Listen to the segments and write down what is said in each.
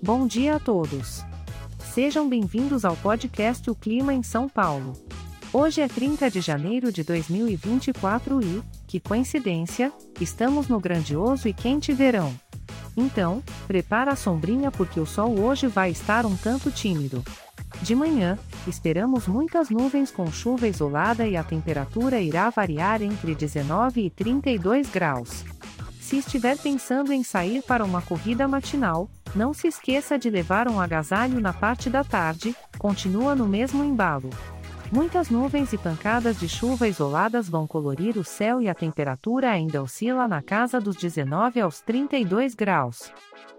Bom dia a todos. Sejam bem-vindos ao podcast O Clima em São Paulo. Hoje é 30 de janeiro de 2024 e, que coincidência, estamos no grandioso e quente verão. Então, prepara a sombrinha porque o sol hoje vai estar um tanto tímido. De manhã, esperamos muitas nuvens com chuva isolada e a temperatura irá variar entre 19 e 32 graus. Se estiver pensando em sair para uma corrida matinal, não se esqueça de levar um agasalho na parte da tarde, continua no mesmo embalo. Muitas nuvens e pancadas de chuva isoladas vão colorir o céu e a temperatura ainda oscila na casa dos 19 aos 32 graus.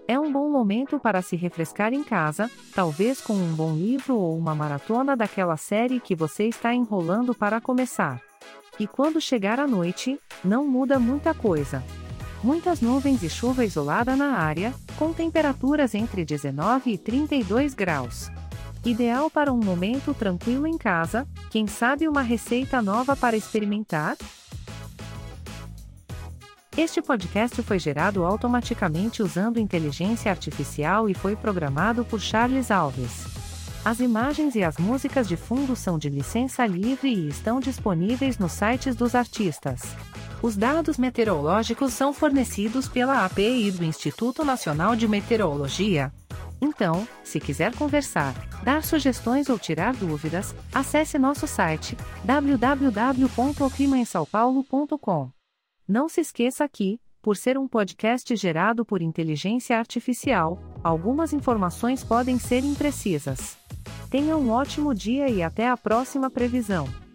É um bom momento para se refrescar em casa, talvez com um bom livro ou uma maratona daquela série que você está enrolando para começar. E quando chegar a noite, não muda muita coisa. Muitas nuvens e chuva isolada na área, com temperaturas entre 19 e 32 graus. Ideal para um momento tranquilo em casa, quem sabe uma receita nova para experimentar? Este podcast foi gerado automaticamente usando inteligência artificial e foi programado por Charles Alves. As imagens e as músicas de fundo são de licença livre e estão disponíveis nos sites dos artistas. Os dados meteorológicos são fornecidos pela API do Instituto Nacional de Meteorologia. Então, se quiser conversar, dar sugestões ou tirar dúvidas, acesse nosso site www.oclimaemsaopaulo.com. Não se esqueça que, por ser um podcast gerado por inteligência artificial, algumas informações podem ser imprecisas. Tenha um ótimo dia e até a próxima previsão.